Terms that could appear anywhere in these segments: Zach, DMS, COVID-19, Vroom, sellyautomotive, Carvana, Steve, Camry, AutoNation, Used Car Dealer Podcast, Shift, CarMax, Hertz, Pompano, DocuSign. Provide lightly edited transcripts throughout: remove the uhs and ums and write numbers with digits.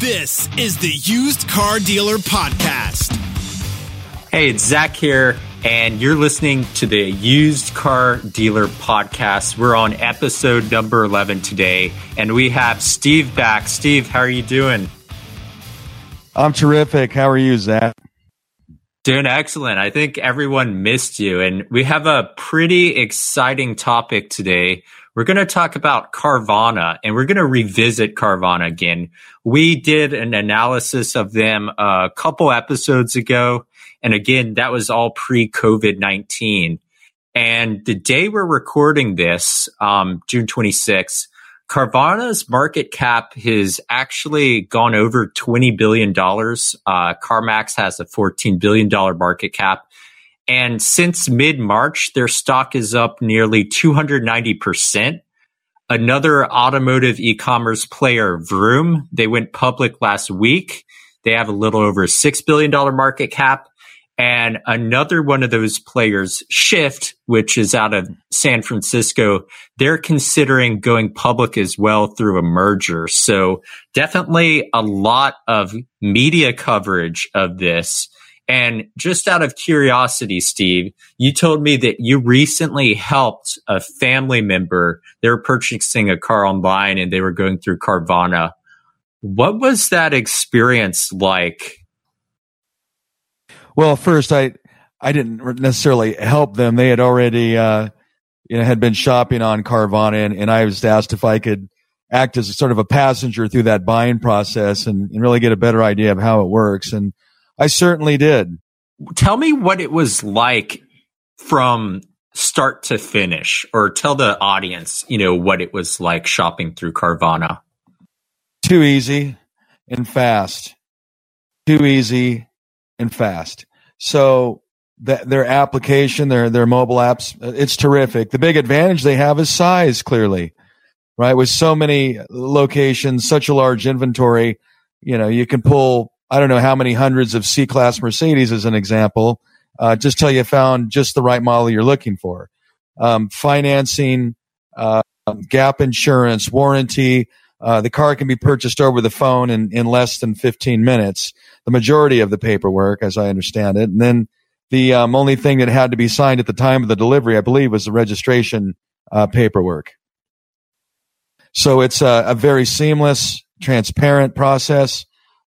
This is the Used Car Dealer Podcast. Hey, it's Zach here, and you're listening to the Used Car Dealer Podcast. We're on episode number 11 today, and we have Steve back. Steve, how are you doing? I'm terrific. How are you, Zach? Doing excellent. I think everyone missed you, and we have a pretty exciting topic today. We're going to talk about Carvana, and we're going to revisit Carvana again. We did an analysis of them a couple episodes ago, and again, that was all pre-COVID-19. And the day we're recording this, June 26th, Carvana's market cap has actually gone over $20 billion. CarMax has a $14 billion market cap. And since mid-March, their stock is up nearly 290%. Another automotive e-commerce player, Vroom, they went public last week. They have a little over a $6 billion market cap. And another one of those players, Shift, which is out of San Francisco, they're considering going public as well through a merger. So definitely a lot of media coverage of this. And just out of curiosity, Steve, you told me that you recently helped a family member. They were purchasing a car online and they were going through Carvana. What was that experience like? Well, first, I didn't necessarily help them. They had already had been shopping on Carvana, and I was asked if I could act as a sort of a passenger through that buying process and really get a better idea of how it works. And I certainly did. Tell me what it was like from start to finish, or tell the audience, what it was like shopping through Carvana. Too easy and fast. So their application, their mobile apps, it's terrific. The big advantage they have is size, clearly, right? With so many locations, such a large inventory, you can pull I don't know how many hundreds of C-Class Mercedes as an example, just till you found just the right model you're looking for. Financing, gap insurance, warranty. The car can be purchased over the phone in less than 15 minutes, the majority of the paperwork, as I understand it. And then the only thing that had to be signed at the time of the delivery, I believe, was the registration paperwork. So it's a very seamless, transparent process.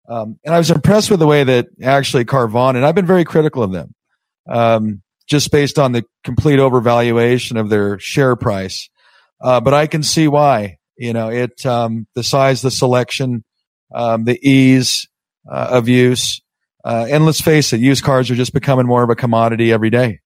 And I was impressed with the way that actually Carvana, and I've been very critical of them, just based on the complete overvaluation of their share price. But I can see why, the size, the selection, the ease of use. And let's face it, used cars are just becoming more of a commodity every day.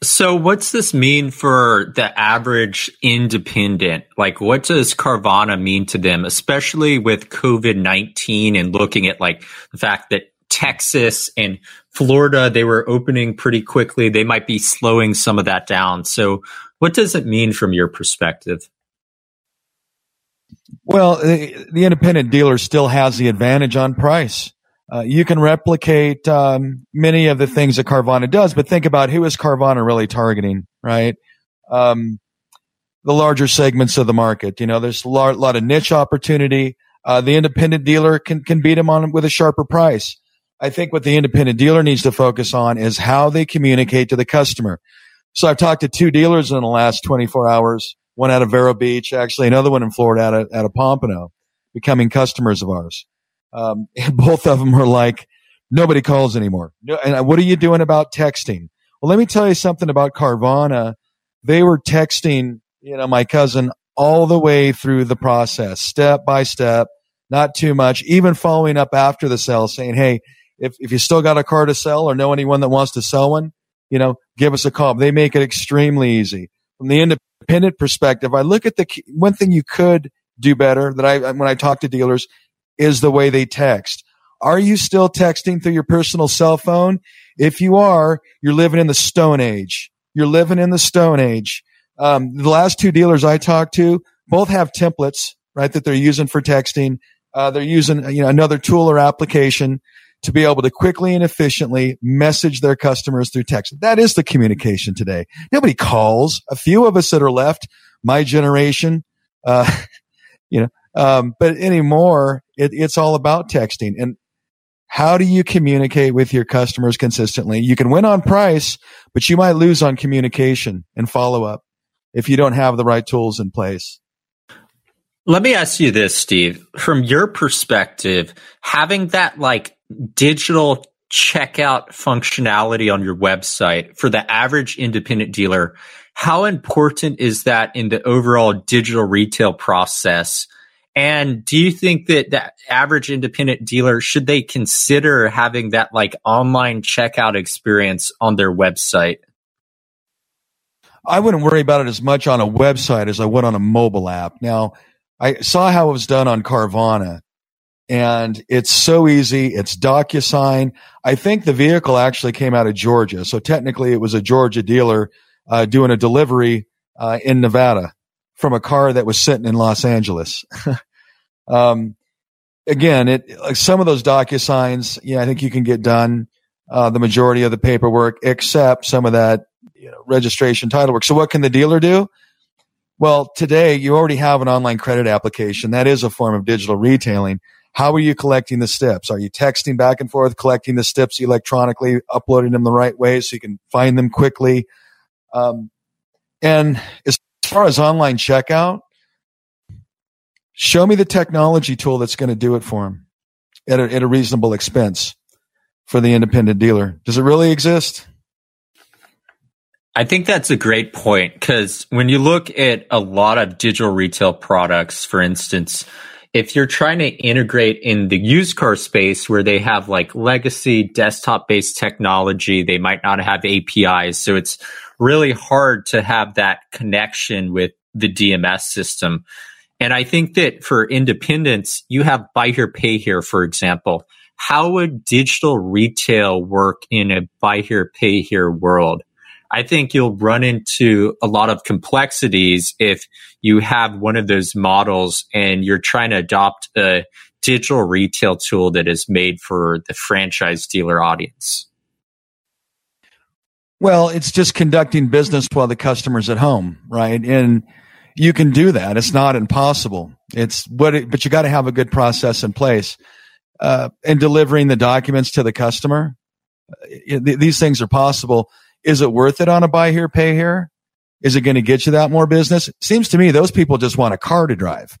So what's this mean for the average independent? Like, what does Carvana mean to them, especially with COVID-19 and looking at like the fact that Texas and Florida, they were opening pretty quickly. They might be slowing some of that down. So what does it mean from your perspective? Well, the independent dealer still has the advantage on price. You can replicate many of the things that Carvana does, but think about who is Carvana really targeting, right? The larger segments of the market. There's a lot of niche opportunity. The independent dealer can beat them on with a sharper price. I think what the independent dealer needs to focus on is how they communicate to the customer. So I've talked to two dealers in the last 24 hours, one out of Vero Beach, actually another one in Florida out of Pompano, becoming customers of ours. And both of them were like, nobody calls anymore. And what are you doing about texting? Well, let me tell you something about Carvana. They were texting, my cousin all the way through the process, step by step, not too much, even following up after the sale saying, hey, if you still got a car to sell or know anyone that wants to sell one, give us a call. They make it extremely easy. From the independent perspective, I look at the one thing you could do better that when I talk to dealers, is the way they text. Are you still texting through your personal cell phone? If you are, you're living in the Stone Age. The last two dealers I talked to both have templates, right, that they're using for texting. They're using, another tool or application to be able to quickly and efficiently message their customers through text. That is the communication today. Nobody calls. A few of us that are left, my generation, But anymore, it's all about texting. And how do you communicate with your customers consistently? You can win on price, but you might lose on communication and follow up if you don't have the right tools in place. Let me ask you this, Steve. From your perspective, having that like digital checkout functionality on your website for the average independent dealer, how important is that in the overall digital retail process? And do you think that the average independent dealer, should they consider having that like online checkout experience on their website? I wouldn't worry about it as much on a website as I would on a mobile app. Now, I saw how it was done on Carvana. And it's so easy. It's DocuSign. I think the vehicle actually came out of Georgia. So technically it was a Georgia dealer doing a delivery in Nevada from a car that was sitting in Los Angeles. Again, some of those DocuSigns, I think you can get done the majority of the paperwork, except some of that registration title work. So what can the dealer do? Well, today you already have an online credit application. That is a form of digital retailing. How are you collecting the steps? Are you texting back and forth, collecting the steps electronically, uploading them the right way so you can find them quickly? And as far as online checkout, show me the technology tool that's going to do it for them at a reasonable expense for the independent dealer. Does it really exist? I think that's a great point, because when you look at a lot of digital retail products, for instance, if you're trying to integrate in the used car space where they have like legacy desktop-based technology, they might not have APIs. So it's really hard to have that connection with the DMS system. And I think that for independents, you have buy here, pay here, for example. How would digital retail work in a buy here, pay here world? I think you'll run into a lot of complexities if you have one of those models and you're trying to adopt a digital retail tool that is made for the franchise dealer audience. Well, it's just conducting business while the customer's at home, right? And you can do that. It's not impossible. But you got to have a good process in place. And delivering the documents to the customer, these things are possible. Is it worth it on a buy here, pay here? Is it going to get you that more business? Seems to me those people just want a car to drive.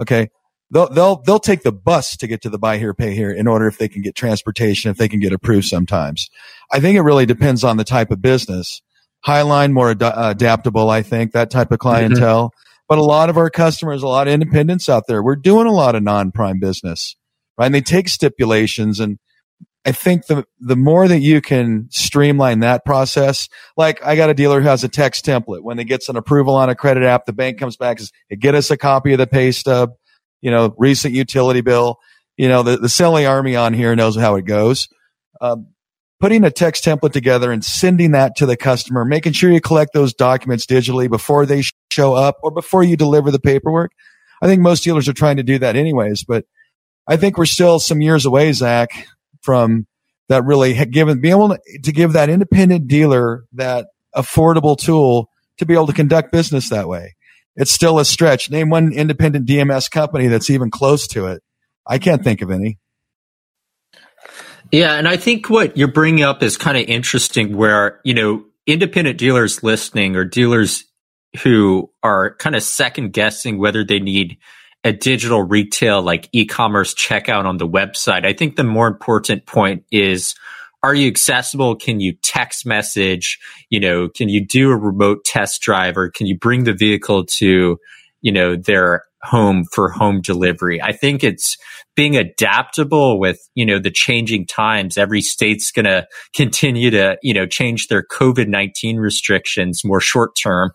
Okay. They'll take the bus to get to the buy here, pay here in order if they can get transportation, if they can get approved sometimes. I think it really depends on the type of business. Highline, more adaptable, I think, that type of clientele. Mm-hmm. But a lot of our customers, a lot of independents out there, we're doing a lot of non-prime business, right? And they take stipulations, and I think the more that you can streamline that process, like I got a dealer who has a text template. When they gets an approval on a credit app, the bank comes back and says, hey, get us a copy of the pay stub, recent utility bill. The selling army on here knows how it goes. Putting a text template together and sending that to the customer, making sure you collect those documents digitally before they show up or before you deliver the paperwork. I think most dealers are trying to do that anyways, but I think we're still some years away, Zach, from that really being able to give that independent dealer that affordable tool to be able to conduct business that way. It's still a stretch. Name one independent DMS company that's even close to it. I can't think of any. Yeah. And I think what you're bringing up is kind of interesting where, independent dealers listening or dealers who are kind of second guessing whether they need a digital retail like e-commerce checkout on the website. I think the more important point is, are you accessible? Can you text message? Can you do a remote test drive, or can you bring the vehicle to, their home for home delivery? I think it's being adaptable with, the changing times. Every state's going to continue to, change their COVID-19 restrictions more short term.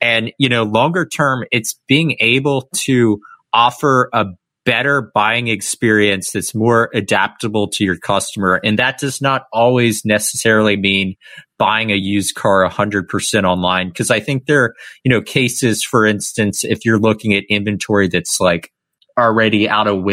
And, longer term, it's being able to offer a better buying experience that's more adaptable to your customer. And that does not always necessarily mean buying a used car 100% online. Because I think there are, cases, for instance, if you're looking at inventory that's like already out of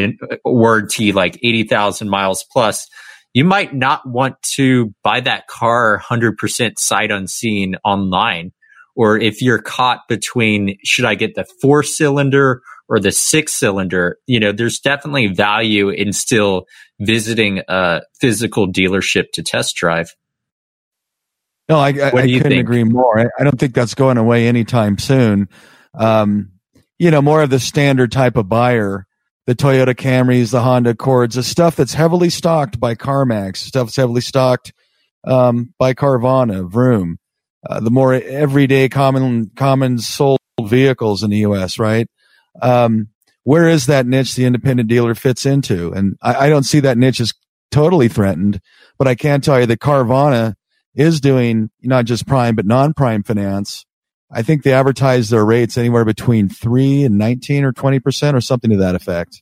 warranty, like 80,000 miles plus, you might not want to buy that car 100% sight unseen online. Or if you're caught between, should I get the 4-cylinder or the 6-cylinder, you know, there's definitely value in still visiting a physical dealership to test drive. No, I couldn't agree more. I don't think that's going away anytime soon. You know, more of the standard type of buyer, the Toyota Camrys, the Honda Accords, the stuff that's heavily stocked by CarMax, stuff that's heavily stocked by Carvana, Vroom, the more everyday common sold vehicles in the U.S., right? Where is that niche the independent dealer fits into? And I don't see that niche as totally threatened, but I can tell you that Carvana is doing not just prime, but non-prime finance. I think they advertise their rates anywhere between 3 and 19 or 20% or something to that effect.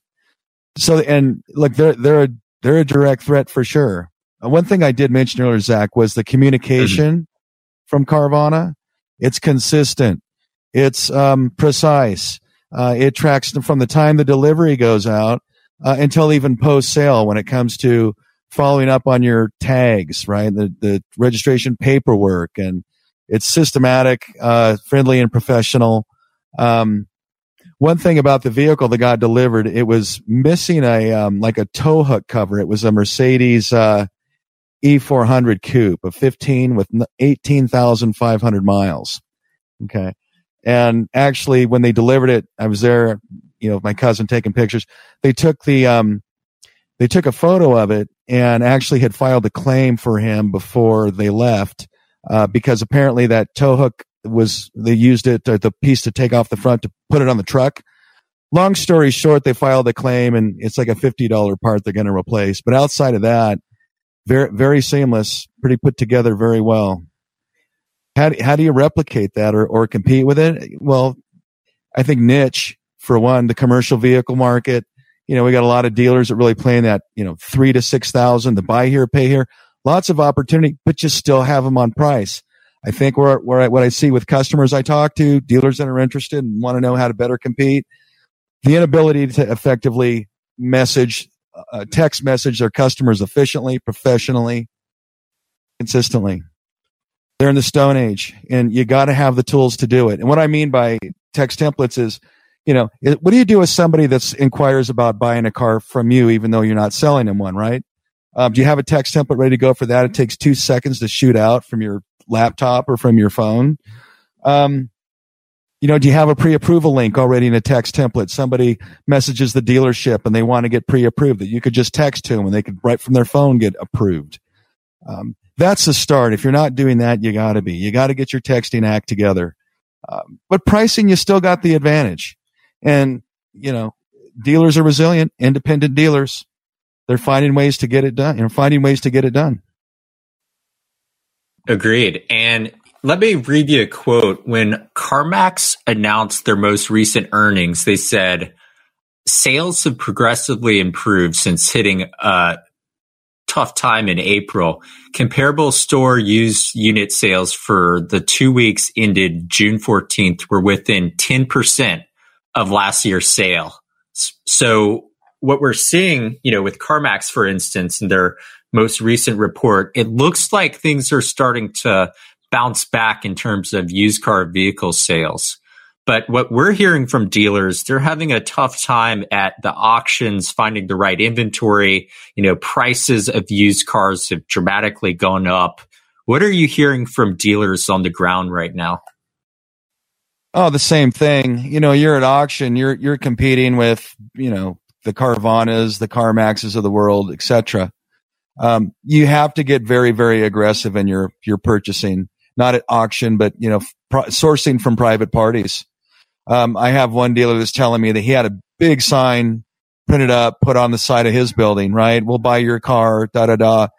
So, and look, they're a direct threat for sure. One thing I did mention earlier, Zach, was the communication from Carvana. It's consistent. It's precise. It tracks them from the time the delivery goes out until even post-sale when it comes to following up on your tags, right? The registration paperwork, and it's systematic, friendly and professional. One thing about the vehicle that got delivered, it was missing a tow hook cover. It was a Mercedes, E400 coupe, a 15 with 18,500 miles. Okay. And actually when they delivered it, I was there, you know, with my cousin taking pictures. They took they took a photo of it and actually had filed a claim for him before they left, because apparently that tow hook they used it, the piece to take off the front to put it on the truck. Long story short, they filed a claim and it's like a $50 part they're going to replace. But outside of that, very, very seamless, pretty put together very well. How do you replicate that or compete with it? Well, I think niche, for one, the commercial vehicle market. You know, we got a lot of dealers that really play in that, you know, 3 to 6,000, the buy here, pay here. Lots of opportunity, but you still have them on price. I think what I see with customers I talk to, dealers that are interested and want to know how to better compete, the inability to effectively text message their customers efficiently, professionally, consistently. They're in the Stone Age, and you got to have the tools to do it. And what I mean by text templates is, you know, what do you do with somebody that inquires about buying a car from you, even though you're not selling them one, right? Do you have a text template ready to go for that? It takes 2 seconds to shoot out from your laptop or from your phone. You know, do you have a pre-approval link already in a text template? Somebody messages the dealership and they want to get pre-approved, that you could just text to them and they could right from their phone get approved. That's the start. If you're not doing that, you got to get your texting act together. But pricing, you still got the advantage. And, you know, dealers are resilient, independent dealers. They're finding ways to get it done. Agreed. And let me read you a quote. When CarMax announced their most recent earnings, they said, sales have progressively improved since hitting a tough time in April. Comparable store used unit sales for the 2 weeks ended June 14th were within 10% of last year's sale. So what we're seeing, you know, with CarMax, for instance, in their most recent report, it looks like things are starting to bounce back in terms of used car vehicle sales. But what we're hearing from dealers, they're having a tough time at the auctions, finding the right inventory. You know, prices of used cars have dramatically gone up. What are you hearing from dealers on the ground right now? Oh, the same thing. You know, you're at auction, you're competing with, you know, the Carvanas, the CarMaxes of the world, et cetera. You have to get very, very aggressive in your purchasing, not at auction, but, you know, sourcing from private parties. I have one dealer that's telling me that he had a big sign printed up, put on the side of his building, right? We'll buy your car, da, da, da.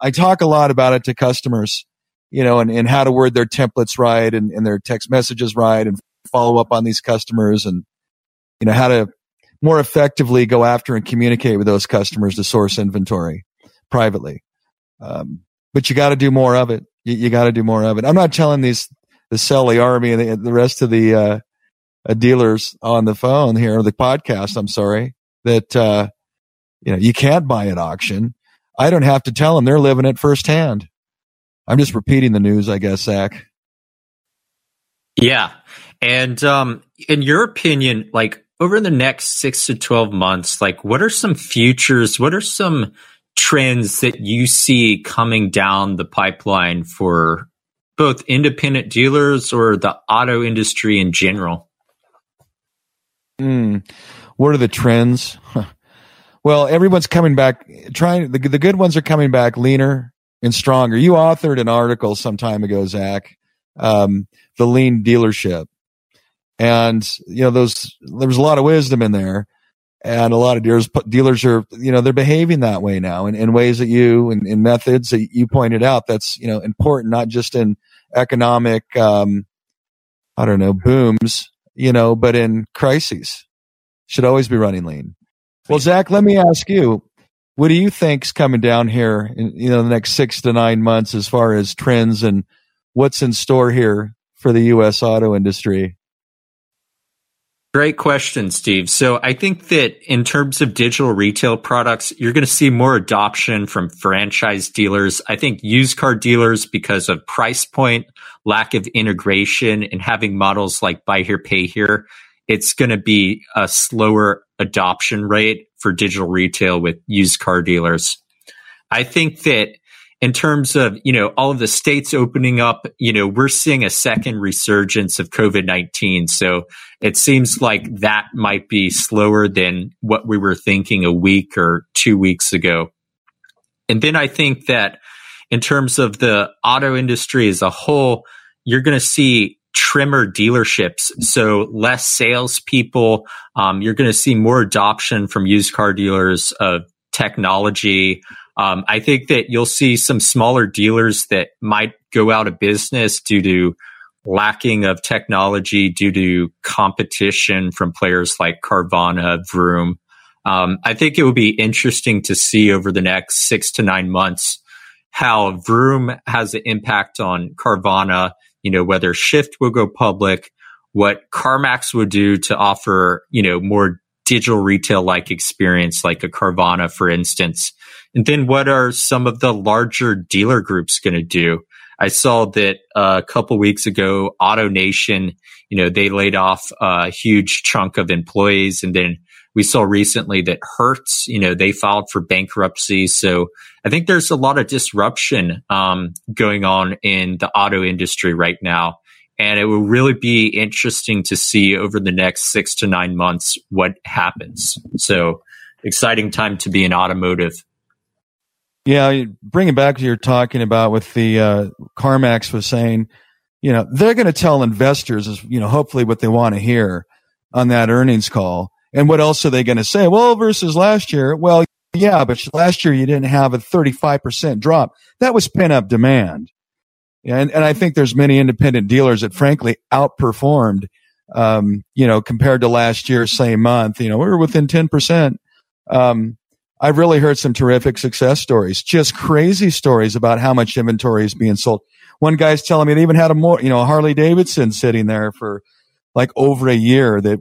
I talk a lot about it to customers, you know, and how to word their templates right and their text messages right and follow up on these customers and, you know, how to more effectively go after and communicate with those customers to source inventory privately. But you got to do more of it. You got to do more of it. I'm not telling the Selly Army and the rest of the dealers on the phone here, or the podcast, I'm sorry, that, you know, you can't buy at auction. I don't have to tell them. They're living it firsthand. I'm just repeating the news, I guess, Zach. Yeah. And in your opinion, like, over the next 6 to 12 months, like what are some futures? What are some trends that you see coming down the pipeline for both independent dealers or the auto industry in general? What are the trends? Well, everyone's coming back. The good ones are coming back leaner and stronger. You authored an article some time ago, Zach, the lean dealership. And, you know, there was a lot of wisdom in there, and a lot of dealers are, you know, they're behaving that way now in ways that in methods that you pointed out. That's, you know, important, not just in economic, booms, you know, but in crises. Should always be running lean. Well, Zach, let me ask you, what do you think's coming down here in, you know, the next 6 to 9 months as far as trends and what's in store here for the U.S. auto industry? Great question, Steve. So I think that in terms of digital retail products, you're going to see more adoption from franchise dealers. I think used car dealers, because of price point, lack of integration, and having models like buy here, pay here, it's going to be a slower adoption rate for digital retail with used car dealers. I think that in terms of, you know, all of the states opening up, you know, we're seeing a second resurgence of COVID-19. So it seems like that might be slower than what we were thinking a week or 2 weeks ago. And then I think that in terms of the auto industry as a whole, you're going to see trimmer dealerships. So less salespeople. You're going to see more adoption from used car dealers of technology. I think that you'll see some smaller dealers that might go out of business due to lacking of technology, due to competition from players like Carvana, Vroom. I think it will be interesting to see over the next 6 to 9 months how Vroom has an impact on Carvana, you know, whether Shift will go public, what CarMax would do to offer, you know, more digital retail-like experience like a Carvana, for instance. And then what are some of the larger dealer groups going to do? I saw that a couple weeks ago, AutoNation, you know, they laid off a huge chunk of employees. And then we saw recently that Hertz, you know, they filed for bankruptcy. So I think there's a lot of disruption going on in the auto industry right now. And it will really be interesting to see over the next 6 to 9 months what happens. So exciting time to be in automotive. Yeah, bringing back what you're talking about with the CarMax was saying, you know, they're going to tell investors, is, you know, hopefully what they want to hear on that earnings call. And what else are they going to say? Well, versus last year, well, yeah, but last year you didn't have a 35% drop. That was pent-up demand. And I think there's many independent dealers that frankly outperformed, you know, compared to last year, same month, you know, we were within 10%. I've really heard some terrific success stories, just crazy stories about how much inventory is being sold. One guy's telling me they even had a Harley Davidson sitting there for like over a year that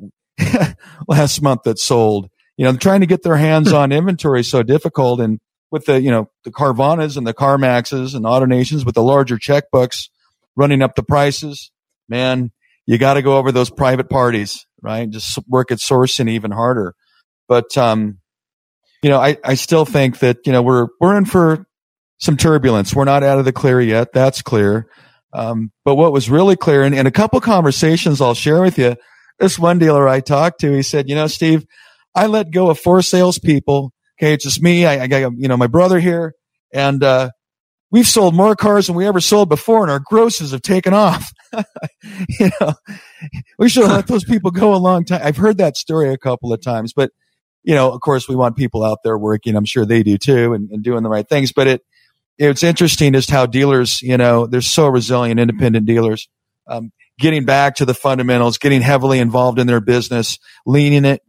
last month that sold, you know, trying to get their hands on inventory is so difficult. And with the, you know, the Carvanas and the CarMaxes and AutoNations with the larger checkbooks running up the prices, man, you got to go over those private parties, right? Just work at sourcing even harder. But, you know, I still think that, you know, we're in for some turbulence. We're not out of the clear yet. That's clear. But what was really clear, and a couple conversations I'll share with you, this one dealer I talked to, he said, you know, Steve, I let go of 4 salespeople. Okay, it's just me. I got, you know, my brother here, and we've sold more cars than we ever sold before, and our grosses have taken off. You know, we should have let those people go a long time. I've heard that story a couple of times, but you know, of course, we want people out there working. I'm sure they do too, and doing the right things. But it's interesting just how dealers, you know, they're so resilient, independent dealers, getting back to the fundamentals, getting heavily involved in their business, leaning it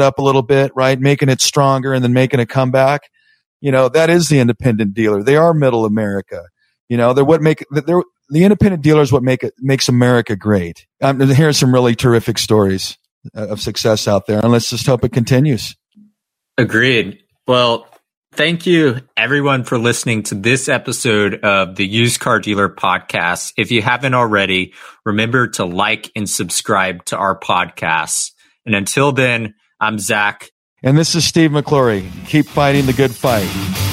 up a little bit, right? Making it stronger and then making a comeback. You know, that is the independent dealer. They are middle America. You know, the independent dealers, what makes America great. Here's some really terrific stories of success out there, and let's just hope it continues. Agreed. Well, thank you, everyone, for listening to this episode of the Used Car Dealer Podcast. If you haven't already, remember to like and subscribe to our podcast. And until then, I'm Zach. And this is Steve McClory. Keep fighting the good fight.